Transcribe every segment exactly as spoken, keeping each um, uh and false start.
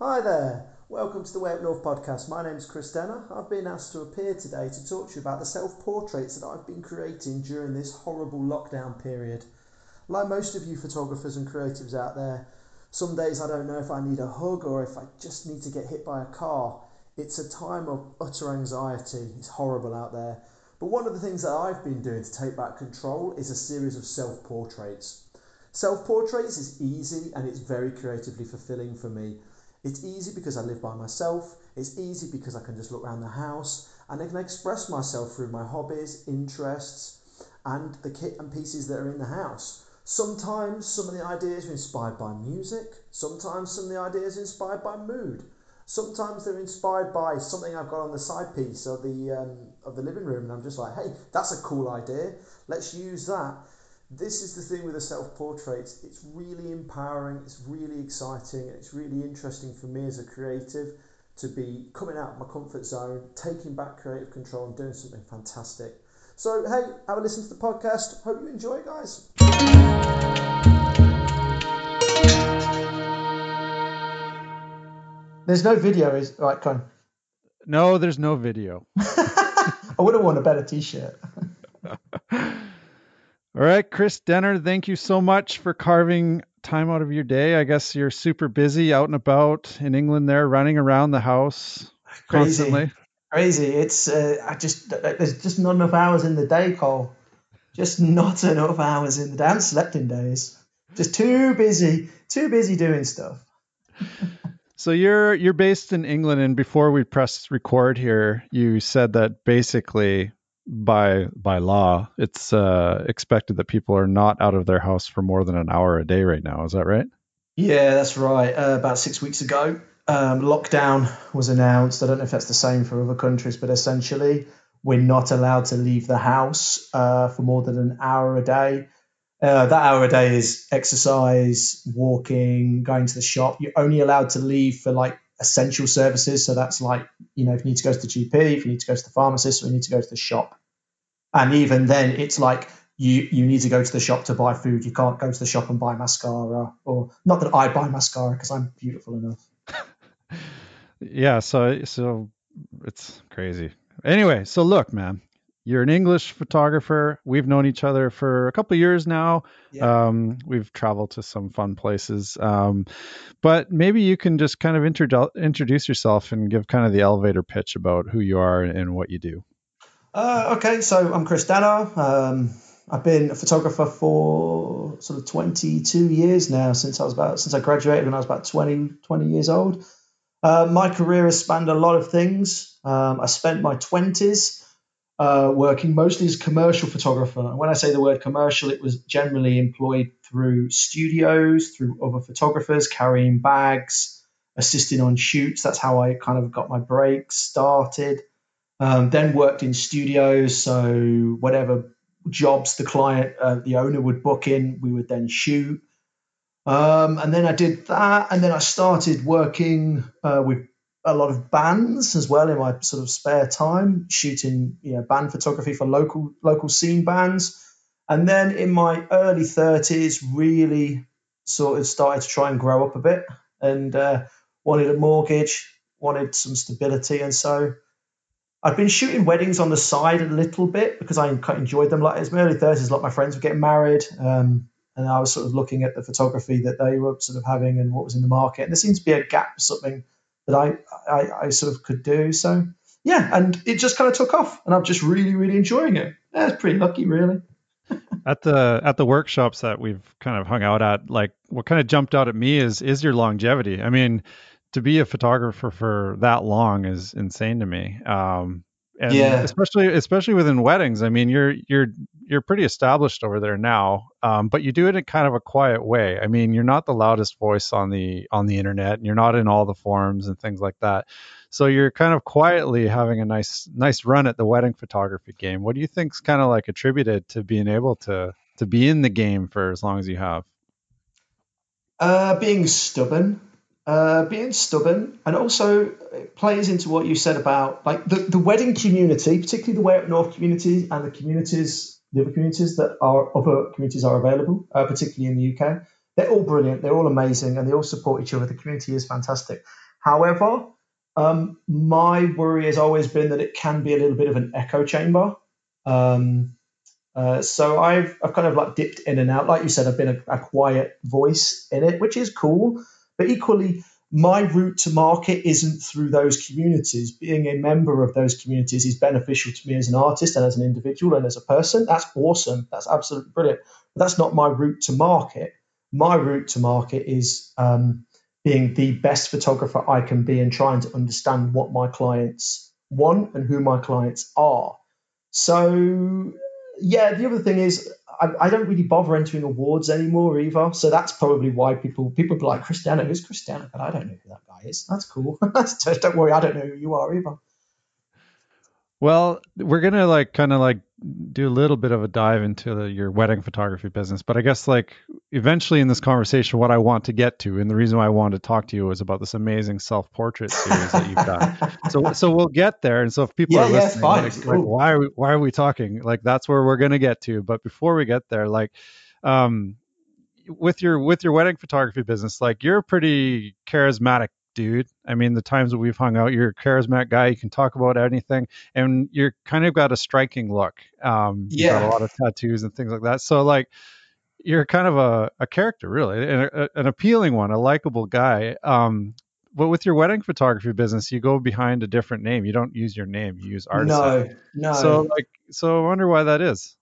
Hi there. Welcome to the Way Up North podcast. My name's Chris Denner. I've been asked to appear today to talk to you about the self-portraits that I've been creating during this horrible lockdown period. Like most of you photographers and creatives out there, some days I don't know if I need a hug or if I just need to get hit by a car. It's a time of utter anxiety. It's horrible out there. But one of the things that I've been doing to take back control is a series of self-portraits. Self-portraits is easy and it's very creatively fulfilling for me. It's easy because I live by myself, it's easy because I can just look around the house and I can express myself through my hobbies, interests and the kit and pieces that are in the house. Sometimes some of the ideas are inspired by music, sometimes some of the ideas are inspired by mood, sometimes they're inspired by something I've got on the side piece of the, um, of the living room and I'm just like, hey, that's a cool idea, let's use that. This is the thing with the self-portraits, it's really empowering, it's really exciting, and it's really interesting for me as a creative to be coming out of my comfort zone, taking back creative control and doing something fantastic. So hey, have a listen to the podcast, hope you enjoy it, guys. There's no video, is right, Con? No, there's no video. I would have worn a better t-shirt. All right, Chris Denner, thank you so much for carving time out of your day. I guess you're super busy out and about in England there, running around the house crazy, constantly. Crazy. It's uh, I just there's just not enough hours in the day, Cole. Just not enough hours in the day. I haven't slept in days. Just too busy, too busy doing stuff. So you're you're based in England, and before we pressed record here, you said that basically by by law it's uh expected that people are not out of their house for more than an hour a day right now. Is that right? Yeah, that's right. Uh, about six weeks ago um lockdown was announced. I don't know if that's the same for other countries, but essentially we're not allowed to leave the house uh for more than an hour a day. Uh, that hour a day is exercise, walking, going to the shop. You're only allowed to leave for like essential services. So that's like, you know, if you need to go to the G P, if you need to go to the pharmacist, or you need to go to the shop. And even then it's like you you need to go to the shop to buy food. You can't go to the shop and buy mascara, or not that I buy mascara because I'm beautiful enough. Yeah, so so it's crazy. Anyway, so look, man, you're an English photographer. We've known each other for a couple of years now. Yeah. Um, we've traveled to some fun places. Um, but maybe you can just kind of introdu- introduce yourself and give kind of the elevator pitch about who you are and what you do. Uh, okay, so I'm Chris Denner. Um, I've been a photographer for sort of twenty-two years now, since I was about since I graduated when I was about twenty, twenty years old. Uh, my career has spanned a lot of things. Um, I spent my twenties Uh, working mostly as a commercial photographer. And when I say the word commercial, it was generally employed through studios, through other photographers, carrying bags, assisting on shoots. That's how I kind of got my break started. Um, then worked in studios. So whatever jobs the client, uh, the owner would book in, we would then shoot. Um, and then I did that. And then I started working uh, with a lot of bands as well in my sort of spare time, shooting, you know, band photography for local local scene bands. And then in my early thirties, really sort of started to try and grow up a bit, and uh, wanted a mortgage, wanted some stability. And so I'd been shooting weddings on the side a little bit because I enjoyed them. Like, it's my early thirties, a lot of my friends were getting married, um, and I was sort of looking at the photography that they were sort of having and what was in the market. And there seemed to be a gap, something that I, I, I sort of could do. So, yeah, and it just kind of took off, and I'm just really, really enjoying it. Yeah, it's pretty lucky, really. At the at the workshops that we've kind of hung out at, like, what kind of jumped out at me is is your longevity. I mean, to be a photographer for that long is insane to me. Um, and yeah. especially especially within weddings. I mean, you're you're you're pretty established over there now, um, but you do it in kind of a quiet way. I mean, you're not the loudest voice on the on the internet, and you're not in all the forums and things like that. So you're kind of quietly having a nice nice run at the wedding photography game. What do you think's kind of like attributed to being able to to be in the game for as long as you have? Uh, being stubborn. Uh, being stubborn, and also it plays into what you said about like the, the wedding community, particularly the Way Up North community and the communities, the other communities that are other communities are available, uh, particularly in the U K. They're all brilliant, they're all amazing, and they all support each other. The community is fantastic. However, um, my worry has always been that it can be a little bit of an echo chamber. Um, uh, so I've I've kind of like dipped in and out. Like you said, I've been a, a quiet voice in it, which is cool. But equally, my route to market isn't through those communities. Being a member of those communities is beneficial to me as an artist and as an individual and as a person. That's awesome. That's absolutely brilliant. But that's not my route to market. My route to market is um, being the best photographer I can be and trying to understand what my clients want and who my clients are. So, yeah, the other thing is, I don't really bother entering awards anymore either. So that's probably why people people be like, Chris Denner, who's Chris Denner? But I don't know who that guy is. That's cool. Don't worry, I don't know who you are either. Well, we're going to like kind of like do a little bit of a dive into the, your wedding photography business. But I guess like eventually in this conversation, what I want to get to and the reason why I wanted to talk to you was about this amazing self-portrait series that you've done. So so we'll get there. And so if people yeah, are yeah, listening, fine, like, cool. like, why, are we, why are we talking? Like, that's where we're going to get to. But before we get there, like um, with your with your wedding photography business, like you're a pretty charismatic dude. I mean, the times that we've hung out, you're a charismatic guy. You can talk about anything, and you're kind of got a striking look. Um, yeah, you got a lot of tattoos and things like that. So, like, you're kind of a, a character, really, and a, an appealing one, a likable guy. Um, but with your wedding photography business, you go behind a different name. You don't use your name. You use Artisan. No, no. So, like, so I wonder why that is.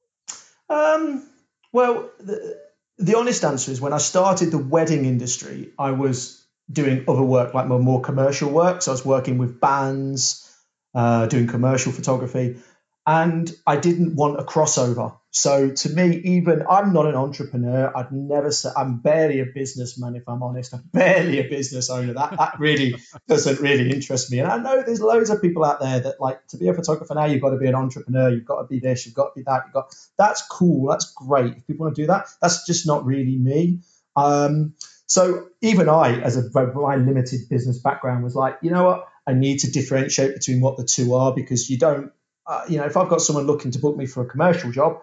Um. Well, the, the honest answer is when I started the wedding industry, I was doing other work, like more commercial work. So I was working with bands, uh, doing commercial photography, and I didn't want a crossover. So to me, even I'm not an entrepreneur. I'd never say I'm barely a businessman. If I'm honest, I'm barely a business owner. That that really doesn't really interest me. And I know there's loads of people out there that like to be a photographer now, you've got to be an entrepreneur. You've got to be this, you've got to be that. You've got, that's cool. That's great. If people want to do that, that's just not really me. Um, So even I, as a my limited business background, was like, you know what, I need to differentiate between what the two are, because you don't, uh, you know, if I've got someone looking to book me for a commercial job,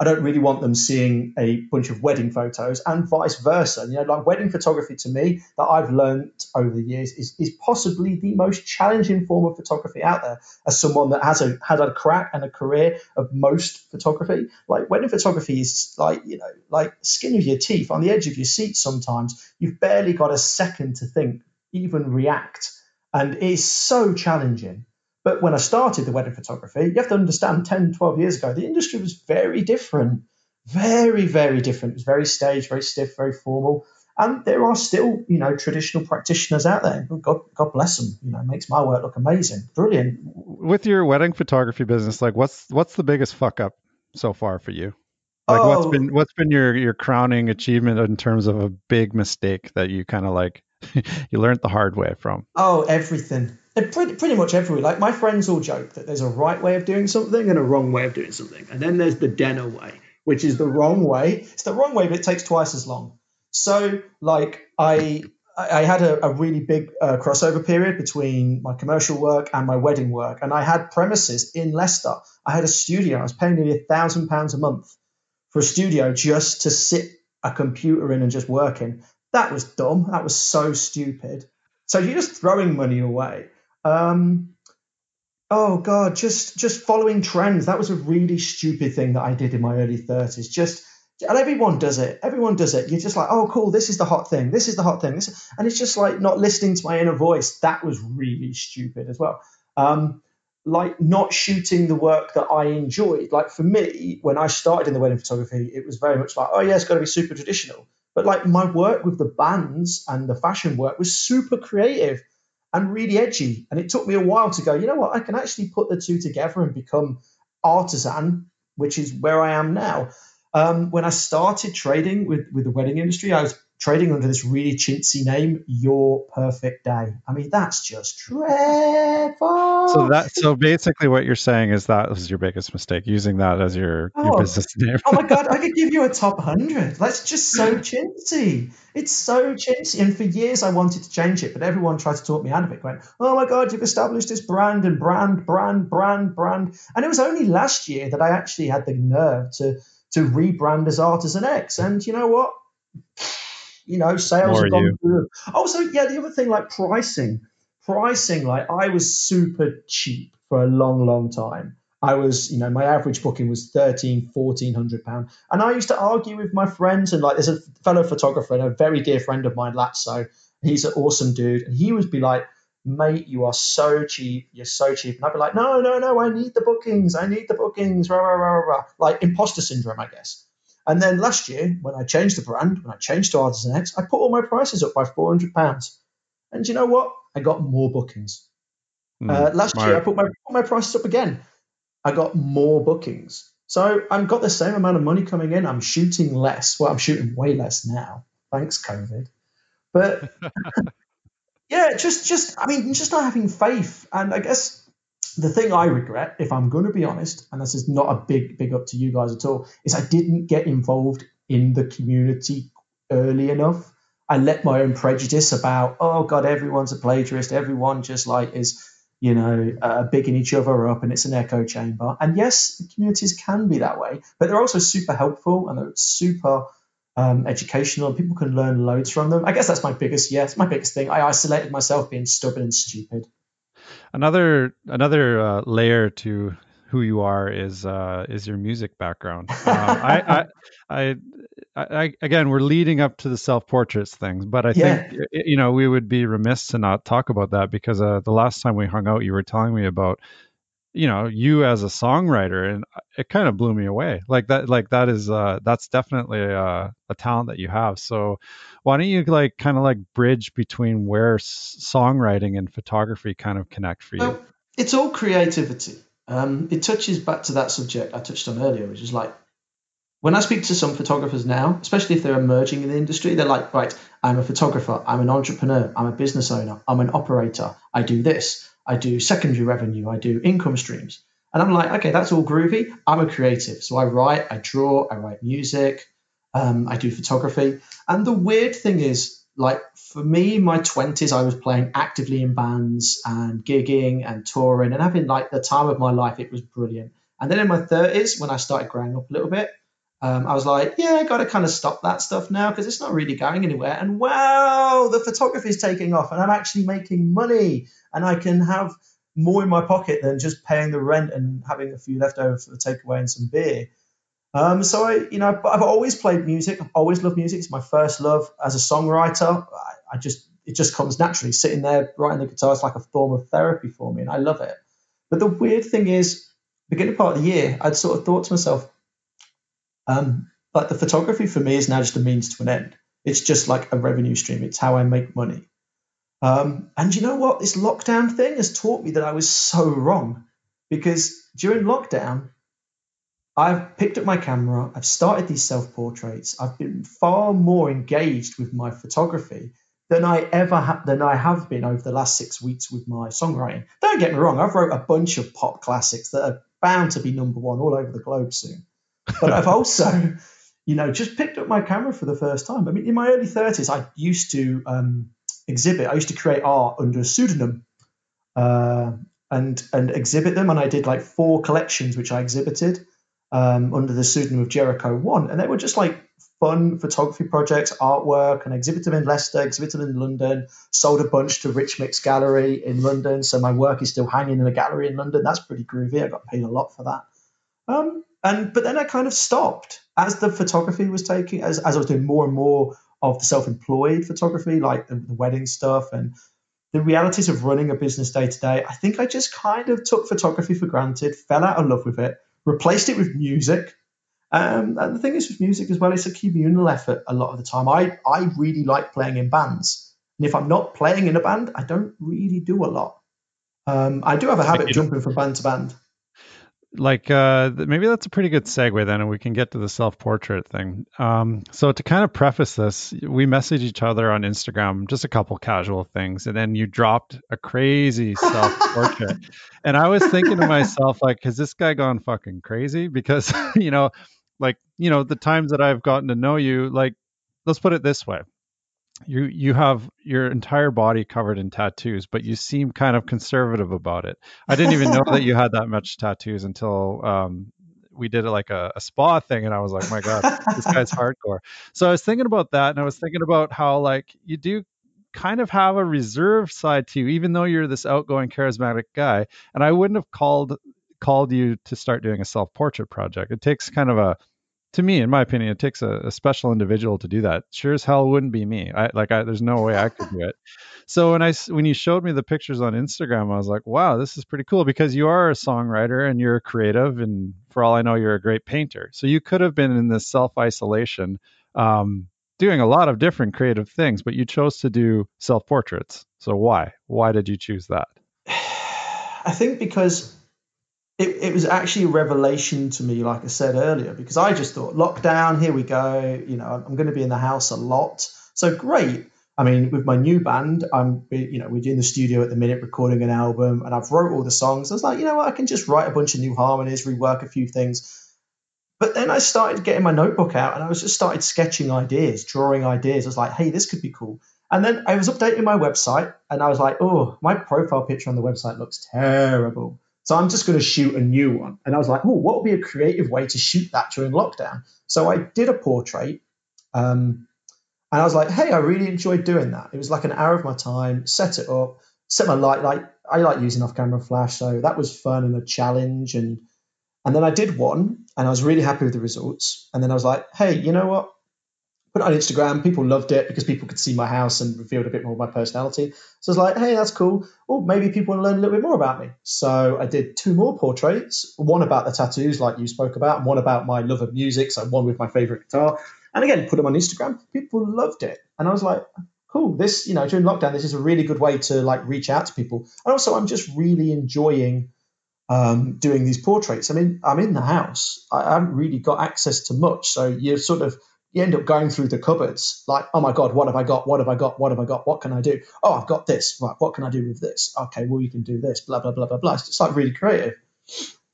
I don't really want them seeing a bunch of wedding photos, and vice versa. You know, like wedding photography to me that I've learned over the years is, is possibly the most challenging form of photography out there. As someone that has a had a crack and a career of most photography, like wedding photography is like, you know, like skin of your teeth, on the edge of your seat sometimes. You've barely got a second to think, even react. And it's so challenging. But when I started the wedding photography, you have to understand ten, twelve years ago, the industry was very different, very, very different. It was very staged, very stiff, very formal. And there are still, you know, traditional practitioners out there. God, God bless them. You know, it makes my work look amazing. Brilliant. With your wedding photography business, like what's what's the biggest fuck up so far for you? Like oh. what's been what's been your, your crowning achievement in terms of a big mistake that you kind of like, you learned the hard way from? Oh, everything. Pretty, pretty much everywhere. Like my friends all joke that there's a right way of doing something and a wrong way of doing something. And then there's the Denner way, which is the wrong way. It's the wrong way, but it takes twice as long. So like I I had a, a really big uh, crossover period between my commercial work and my wedding work. And I had premises in Leicester. I had a studio. I was paying nearly a thousand pounds a month for a studio just to sit a computer in and just work in. That was dumb. That was so stupid. So you're just throwing money away. Um, oh God, just, just following trends. That was a really stupid thing that I did in my early thirties. Just, And everyone does it. Everyone does it. You're just like, oh, cool. This is the hot thing. This is the hot thing. This, and it's just like not listening to my inner voice. That was really stupid as well. Um, like not shooting the work that I enjoyed. Like for me, when I started in the wedding photography, it was very much like, oh yeah, it's got to be super traditional. But like my work with the bands and the fashion work was super creative and really edgy. And it took me a while to go, you know what? I can actually put the two together and become Artisan, which is where I am now. Um, when I started trading with, with the wedding industry, I was trading under this really chintzy name, Your Perfect Day. I mean, that's just dreadful. So that, so basically what you're saying is that was your biggest mistake, using that as your, oh, your business name. Oh my God, I could give you a top one hundred. That's just so chintzy. It's so chintzy. And for years I wanted to change it, but everyone tried to talk me out of it, going, oh my God, you've established this brand and brand, brand, brand, brand. And it was only last year that I actually had the nerve to to rebrand as Artisan X. And you know what? You know, sales More have gone you. through. Also, yeah, the other thing, like pricing. Pricing, like I was super cheap for a long, long time. I was, you know, my average booking was thirteen, fourteen hundred pounds. And I used to argue with my friends, and like there's a fellow photographer and a very dear friend of mine, Lazo. He's an awesome dude. And he would be like, mate, you are so cheap. You're so cheap. And I'd be like, no, no, no, I need the bookings. I need the bookings. Rah, rah, rah, rah. Like imposter syndrome, I guess. And then last year, when I changed the brand, when I changed to Artisan X, I put all my prices up by four hundred pounds. And you know what? I got more bookings. Mm, uh, last smart. year, I put my, put my prices up again. I got more bookings. So I've got the same amount of money coming in. I'm shooting less. Well, I'm shooting way less now. Thanks, COVID. But... Yeah, just, just, I mean, just not having faith. And I guess the thing I regret, if I'm going to be honest, and this is not a big, big up to you guys at all, is I didn't get involved in the community early enough. I let my own prejudice about, oh God, everyone's a plagiarist. Everyone just like is, you know, uh, bigging each other up, and it's an echo chamber. And yes, communities can be that way, but they're also super helpful, and they're super Um, educational, and people can learn loads from them. I guess that's my biggest, yes, my biggest thing. I isolated myself being stubborn and stupid. Another another uh, layer to who you are is uh, is your music background. Um, I, I, I, I, again, we're leading up to the self-portraits things, but I yeah. think, you know, we would be remiss to not talk about that, because uh, the last time we hung out, you were telling me about, you know, you as a songwriter, and it kind of blew me away. Like that, like that is, uh, that's definitely a, a talent that you have. So why don't you like kind of like bridge between where s- songwriting and photography kind of connect for you? Well, it's all creativity. Um, it touches back to that subject I touched on earlier, which is like, when I speak to some photographers now, especially if they're emerging in the industry, they're like, right, I'm a photographer, I'm an entrepreneur, I'm a business owner, I'm an operator, I do this. I do secondary revenue, I do income streams. And I'm like, okay, that's all groovy. I'm a creative. So I write, I draw, I write music, um, I do photography. And the weird thing is, like for me, my twenties, I was playing actively in bands and gigging and touring and having like the time of my life. It was brilliant. And then in my thirties, when I started growing up a little bit, um, I was like, yeah, I got to kind of stop that stuff now, because it's not really going anywhere. And wow, the photography is taking off, and I'm actually making money. And I can have more in my pocket than just paying the rent and having a few left over for the takeaway and some beer. Um, so I, you know, I've, I've always played music. I've always loved music. It's my first love as a songwriter. I, I just, it just comes naturally. Sitting there writing the guitar is like a form of therapy for me, and I love it. But the weird thing is, beginning part of the year, I'd sort of thought to myself, um, like the photography for me is now just a means to an end. It's just like a revenue stream. It's how I make money. Um, and you know what? This lockdown thing has taught me that I was so wrong, because during lockdown, I've picked up my camera. I've started these self-portraits. I've been far more engaged with my photography than I ever ha- than I have been over the last six weeks with my songwriting. Don't get me wrong. I've wrote a bunch of pop classics that are bound to be number one all over the globe soon. But I've also, you know, just picked up my camera for the first time. I mean, in my early thirties, I used to, um, exhibit. I used to create art under a pseudonym uh, and and exhibit them. And I did like four collections, which I exhibited um, under the pseudonym of Jericho One. And they were just like fun photography projects, artwork, and I exhibited them in Leicester, exhibited them in London, sold a bunch to Rich Mix Gallery in London. So my work is still hanging in a gallery in London. That's pretty groovy. I got paid a lot for that. Um, and but then I kind of stopped. as the photography was taking, as, as I was doing more and more of the self-employed photography, like the, the wedding stuff and the realities of running a business day to day, I think I just kind of took photography for granted, fell out of love with it, replaced it with music. Um, and the thing is with music as well, it's a communal effort a lot of the time. I, I really like playing in bands. And if I'm not playing in a band, I don't really do a lot. Um, I do have a habit of jumping from band to band. Like, uh, maybe that's a pretty good segue then, and we can get to the self-portrait thing. Um, so to kind of preface this, we messaged each other on Instagram, just a couple casual things. And then you dropped a crazy self-portrait. And I was thinking to myself, like, has this guy gone fucking crazy? Because, you know, like, you know, the times that I've gotten to know you, like, let's put it this way. You you have your entire body covered in tattoos, but you seem kind of conservative about it. I didn't even know that you had that much tattoos until um, we did like a, a spa thing. And I was like, my God, this guy's hardcore. So I was thinking about that. And I was thinking about how like you do kind of have a reserve side to you, even though you're this outgoing, charismatic guy. And I wouldn't have called called you to start doing a self-portrait project. It takes kind of a To me, in my opinion, it takes a, a special individual to do that. Sure as hell wouldn't be me. I, like, I, there's no way I could do it. So when I when you showed me the pictures on Instagram, I was like, wow, this is pretty cool, because you are a songwriter and you're creative, and for all I know, you're a great painter. So you could have been in this self-isolation, um, doing a lot of different creative things, but you chose to do self-portraits. So why? Why did you choose that? I think because It, it was actually a revelation to me, like I said earlier, because I just thought, lockdown, here we go. You know, I'm going to be in the house a lot. So great. I mean, with my new band, I'm, you know, we're in the studio at the minute recording an album, and I've wrote all the songs. I was like, you know what, I can just write a bunch of new harmonies, rework a few things. But then I started getting my notebook out, and I was just started sketching ideas, drawing ideas. I was like, hey, this could be cool. And then I was updating my website, and I was like, oh, my profile picture on the website looks terrible. So I'm just going to shoot a new one. And I was like, oh, what would be a creative way to shoot that during lockdown? So I did a portrait. Um, and I was like, hey, I really enjoyed doing that. It was like an hour of my time, set it up, set my light. Like I like using off-camera flash. So that was fun and a challenge. And and then I did one, and I was really happy with the results. And then I was like, hey, you know what? Put it on Instagram. People loved it because people could see my house and revealed a bit more of my personality. So I was like, hey, that's cool. Oh, maybe people want to learn a little bit more about me. So I did two more portraits, one about the tattoos like you spoke about, and one about my love of music, so one with my favorite guitar. And again, put them on Instagram. People loved it. And I was like, cool, this, you know, during lockdown, this is a really good way to like reach out to people. And also I'm just really enjoying um, doing these portraits. I mean, I'm in the house. I haven't really got access to much. So you're sort of, you end up going through the cupboards like, oh, my God, what have I got? What have I got? What have I got? What can I do? Oh, I've got this. Right. What can I do with this? OK, well, you can do this, blah, blah, blah, blah, blah. It's like really creative.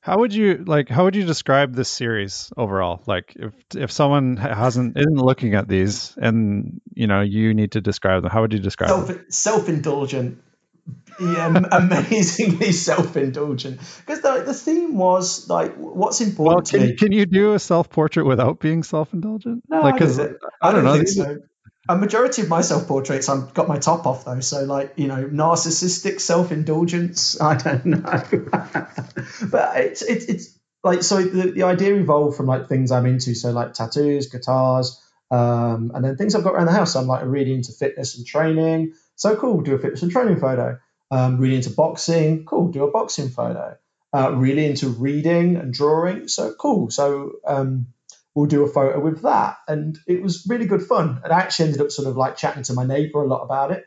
How would you like how would you describe this series overall? Like if if someone hasn't isn't looking at these and, you know, you need to describe them, how would you describe Self, them? Self-indulgent. Yeah, amazingly self-indulgent, because the, the theme was like, what's important well, can, to me? Can you do a self-portrait without being self-indulgent? No, like, I, I, I don't, don't know. Think so. A majority of my self-portraits, I've got my top off though, so like, you know, narcissistic self-indulgence. I don't know, but it's it's it's like so. The, the idea evolved from like things I'm into, so like tattoos, guitars, um, and then things I've got around the house. So I'm like really into fitness and training. So cool, do a fitness and training photo. Um, really into boxing, cool, do a boxing photo. Uh, really into reading and drawing, so cool. So um, we'll do a photo with that. And it was really good fun. And I actually ended up sort of like chatting to my neighbour a lot about it,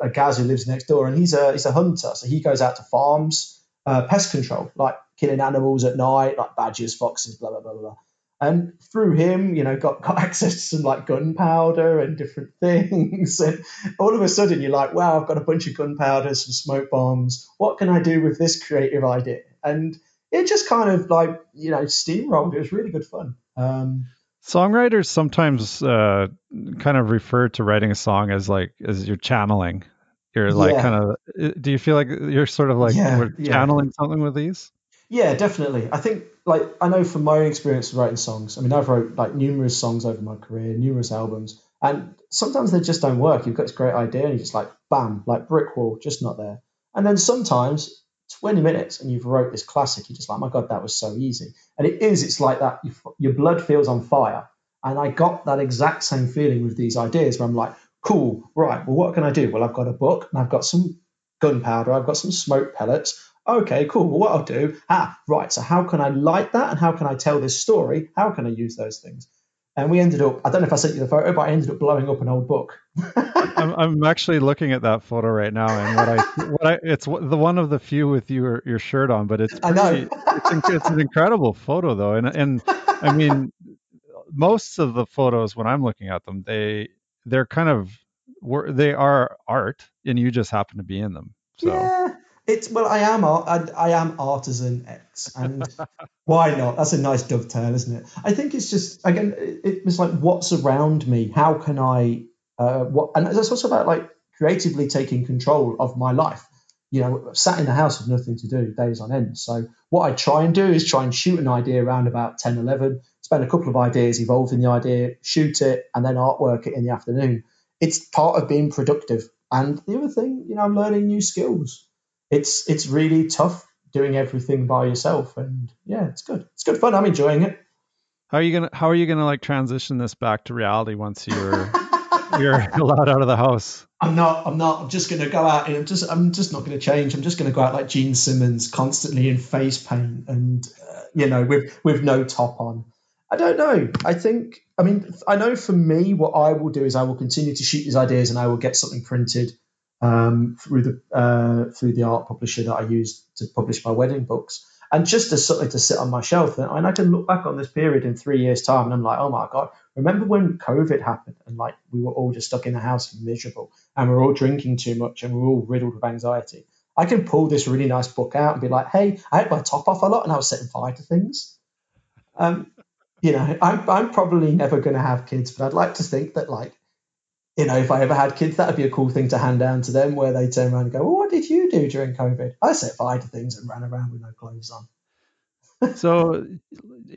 a Gaz who lives next door. And he's a, he's a hunter, so he goes out to farms, uh, pest control, like killing animals at night, like badgers, foxes, blah, blah, blah, blah. And through him, you know, got, got access to some like gunpowder and different things. And all of a sudden you're like, wow, I've got a bunch of gunpowder, some smoke bombs. What can I do with this creative idea? And it just kind of like, you know, steamrolled. It was really good fun. Um, Songwriters sometimes uh, kind of refer to writing a song as like, as you're channeling. You're like yeah. kind of, do you feel like you're sort of like yeah, we're channeling yeah. something with these? Yeah, definitely. I think, like, I know from my own experience writing songs, I mean, I've wrote, like, numerous songs over my career, numerous albums, and sometimes they just don't work. You've got this great idea, and you're just like, bam, like, brick wall, just not there. And then sometimes twenty minutes and you've wrote this classic. You're just like, my God, that was so easy. And it is, it's like that. Your blood feels on fire. And I got that exact same feeling with these ideas where I'm like, cool, right, well, what can I do? Well, I've got a book and I've got some gunpowder. I've got some smoke pellets. Okay, cool. Well, what I'll do, ah, right, so how can I light that and how can I tell this story? How can I use those things? And we ended up, I don't know if I sent you the photo, but I ended up blowing up an old book. I'm, I'm actually looking at that photo right now. And what I, what I, it's the one of the few with your, your shirt on, but it's, pretty, I know. it's, it's an incredible photo though. And, and I mean, most of the photos when I'm looking at them, they, they're kind of, they are art and you just happen to be in them. So. Yeah. It's, well, I am I, I am Artisan X, and why not? That's a nice dovetail, isn't it? I think it's just, again, it was like, what's around me? How can I, uh, what? And it's also about like creatively taking control of my life. You know, sat in the house with nothing to do days on end. So what I try and do is try and shoot an idea around about ten, eleven, spend a couple of ideas evolving the idea, shoot it, and then artwork it in the afternoon. It's part of being productive. And the other thing, you know, I'm learning new skills. It's it's really tough doing everything by yourself, and yeah, it's good. It's good fun. I'm enjoying it. How are you gonna How are you gonna like transition this back to reality once you're you're allowed out of the house? I'm not. I'm not. I'm just gonna go out. And I'm just. I'm just not gonna change. I'm just gonna go out like Gene Simmons, constantly in face paint, and uh, you know, with with no top on. I don't know. I think. I mean, I know for me, what I will do is I will continue to shoot these ideas, and I will get something printed. Um, through the uh, through the art publisher that I used to publish my wedding books, and just to something to sit on my shelf, and I can look back on this period in three years' time, and I'm like, oh my God, remember when COVID happened, and like we were all just stuck in the house and miserable, and we we're all drinking too much, and we we're all riddled with anxiety. I can pull this really nice book out and be like, hey, I had my top off a lot, and I was setting fire to things. Um, you know, I'm I'm probably never going to have kids, but I'd like to think that like. You know, if I ever had kids, that would be a cool thing to hand down to them where they turn around and go, well, what did you do during COVID? I set fire to things and ran around with no clothes on. So,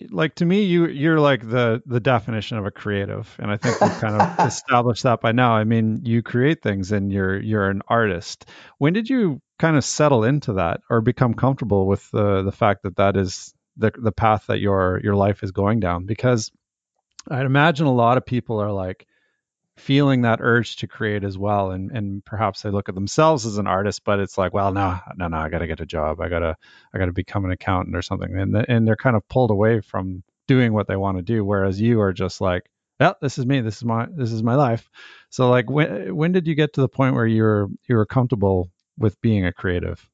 like, to me, you, you're like the, the definition of a creative. And I think we've kind of established that by now. I mean, you create things and you're, you're an artist. When did you kind of settle into that or become comfortable with the, the fact that that is the, the path that your, your life is going down? Because I'd imagine a lot of people are like, feeling that urge to create as well, and and perhaps they look at themselves as an artist, but it's like, well, no, no, no, I gotta get a job, I gotta, I gotta become an accountant or something, and the, and they're kind of pulled away from doing what they want to do. Whereas you are just like, yeah, this is me, this is my, this is my life. So like, when when did you get to the point where you were you were comfortable with being a creative?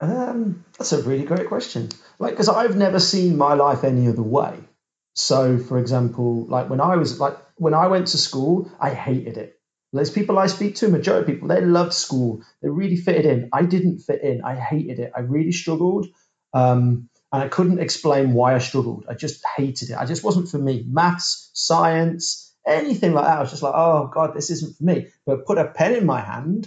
Um, that's a really great question. Like, because I've never seen my life any other way. So, for example, like when I was like. When I went to school, I hated it. There's people I speak to, majority of people, they loved school. They really fitted in. I didn't fit in. I hated it. I really struggled. Um, and I couldn't explain why I struggled. I just hated it. I just wasn't for me. Maths, science, anything like that. I was just like, oh God, this isn't for me. But put a pen in my hand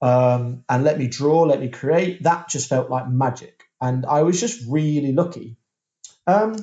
um, and let me draw, let me create. That just felt like magic. And I was just really lucky um,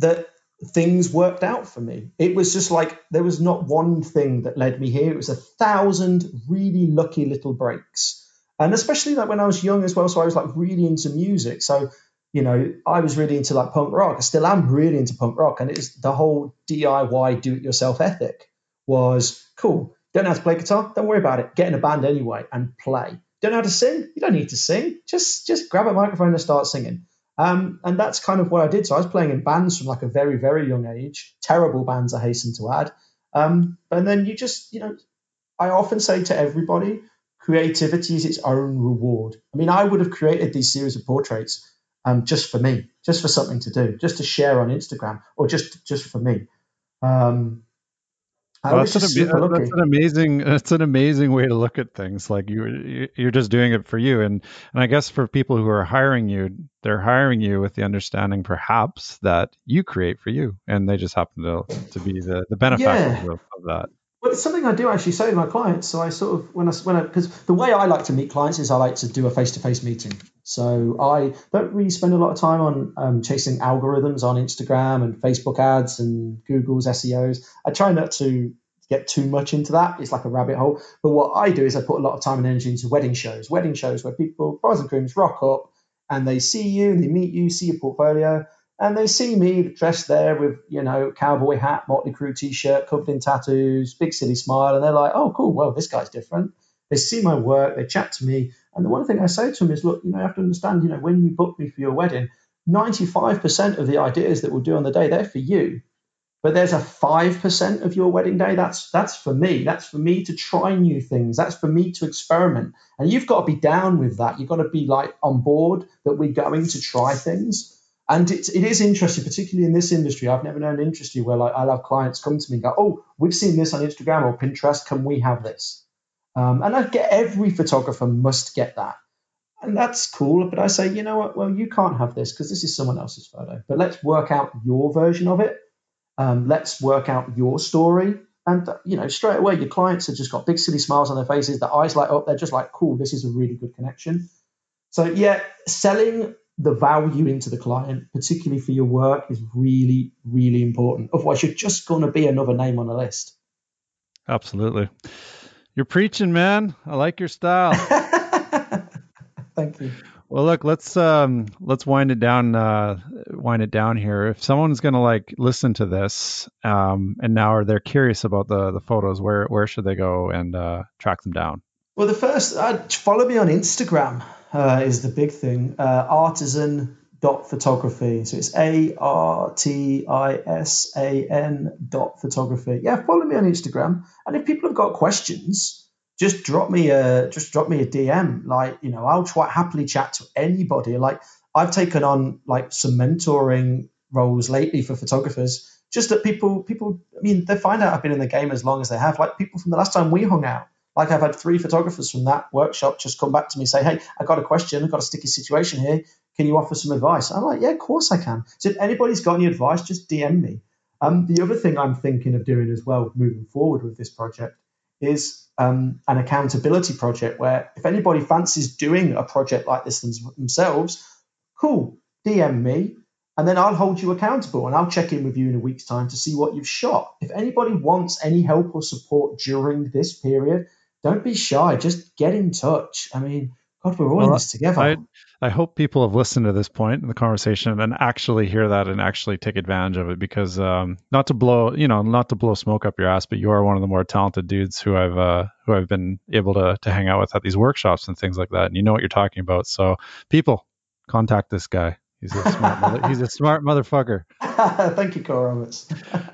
that... things worked out for me. It was just like there was not one thing that led me here. It was a thousand really lucky little breaks. And especially like when I was young as well, so I was like really into music. So, you know, I was really into like punk rock. I still am really into punk rock. And it's the whole D I Y do-it-yourself ethic was cool. Don't know how to play guitar? Don't worry about it. Get in a band anyway and play. Don't know how to sing? You don't need to sing. Just just grab a microphone and start singing. Um, and that's kind of what I did. So I was playing in bands from like a very, very young age, terrible bands, I hasten to add. Um, and then you just, you know, I often say to everybody, creativity is its own reward. I mean, I would have created these series of portraits um, just for me, just for something to do, just to share on Instagram or just just for me. Um Well, that's, an, that's an amazing that's an amazing way to look at things. Like you you're just doing it for you, and and I guess for people who are hiring you, they're hiring you with the understanding perhaps that you create for you, and they just happen to to be the the benefactors yeah. of, of that. Well, it's something I do actually say to my clients. So I sort of when I when I because the way I like to meet clients is I like to do a face-to-face meeting. So I don't really spend a lot of time on um, chasing algorithms on Instagram and Facebook ads and Google's S E Os. I try not to get too much into that. It's like a rabbit hole. But what I do is I put a lot of time and energy into wedding shows, wedding shows where people, brides and grooms, rock up and they see you, and they meet you, see your portfolio, and they see me dressed there with, you know, cowboy hat, Motley Crue t-shirt, covered in tattoos, big silly smile. And they're like, oh, cool. Well, this guy's different. They see my work, they chat to me. And the one thing I say to them is, look, you know, you have to understand, you know, when you book me for your wedding, ninety-five percent of the ideas that we'll do on the day, they're for you. But there's a five percent of your wedding day. That's that's for me. That's for me to try new things. That's for me to experiment. And you've got to be down with that. You've got to be like on board that we're going to try things. And it, it is interesting, particularly in this industry. I've never known an industry where like I'll have clients come to me and go, oh, we've seen this on Instagram or Pinterest. Can we have this? Um, and I get every photographer must get that. And that's cool. But I say, you know what? Well, you can't have this because this is someone else's photo. But let's work out your version of it. Um, let's work out your story. And, you know, straight away, your clients have just got big silly smiles on their faces. Their eyes light up. They're just like, cool, this is a really good connection. So, yeah, selling the value into the client, particularly for your work, is really, really important. Otherwise, you're just going to be another name on a list. Absolutely. You're preaching, man. I like your style. Thank you. Well, look, let's um, let's wind it down. Uh, wind it down here. If someone's going to like listen to this, um, and now are they're curious about the the photos, where where should they go and uh, track them down? Well, the first, uh, follow me on Instagram uh, is the big thing. Uh, artisan dot photography. So it's A R T I S A N dot photography. Yeah, follow me on Instagram. And if people have got questions, Just drop me a just drop me a D M. Like, you know, I'll quite happily chat to anybody. Like, I've taken on like some mentoring roles lately for photographers. Just that people people I mean, they find out I've been in the game as long as they have. Like people from the last time we hung out. Like I've had three photographers from that workshop just come back to me and say, hey, I got a question, I've got a sticky situation here. Can you offer some advice? I'm like, yeah, of course I can. So if anybody's got any advice, just D M me. Um, the other thing I'm thinking of doing as well, moving forward with this project, is um, an accountability project where if anybody fancies doing a project like this themselves, cool, D M me, and then I'll hold you accountable and I'll check in with you in a week's time to see what you've shot. If anybody wants any help or support during this period, don't be shy, just get in touch. I mean, God, we're all well, in this together. I, I hope people have listened to this point in the conversation and actually hear that and actually take advantage of it, because um, not to blow, you know, not to blow smoke up your ass, but you are one of the more talented dudes who I've uh, who I've been able to to hang out with at these workshops and things like that, and you know what you're talking about. So, people, contact this guy. He's a smart mother, he's a smart motherfucker. Thank you, Carl Roberts.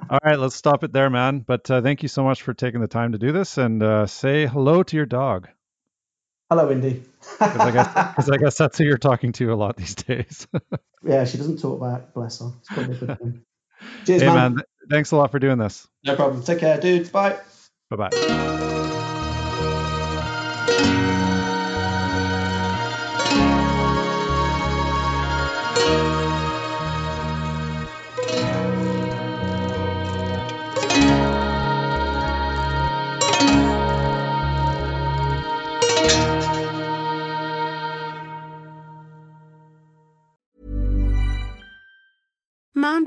All right, let's stop it there, man. But uh, thank you so much for taking the time to do this, and uh, say hello to your dog. Hello, Indy. Because I, I guess that's who you're talking to a lot these days. Yeah, she doesn't talk back. Bless her. It's probably a good thing. Cheers, hey, man. man. Thanks a lot for doing this. No problem. Take care, dude. Bye. Bye-bye. Mom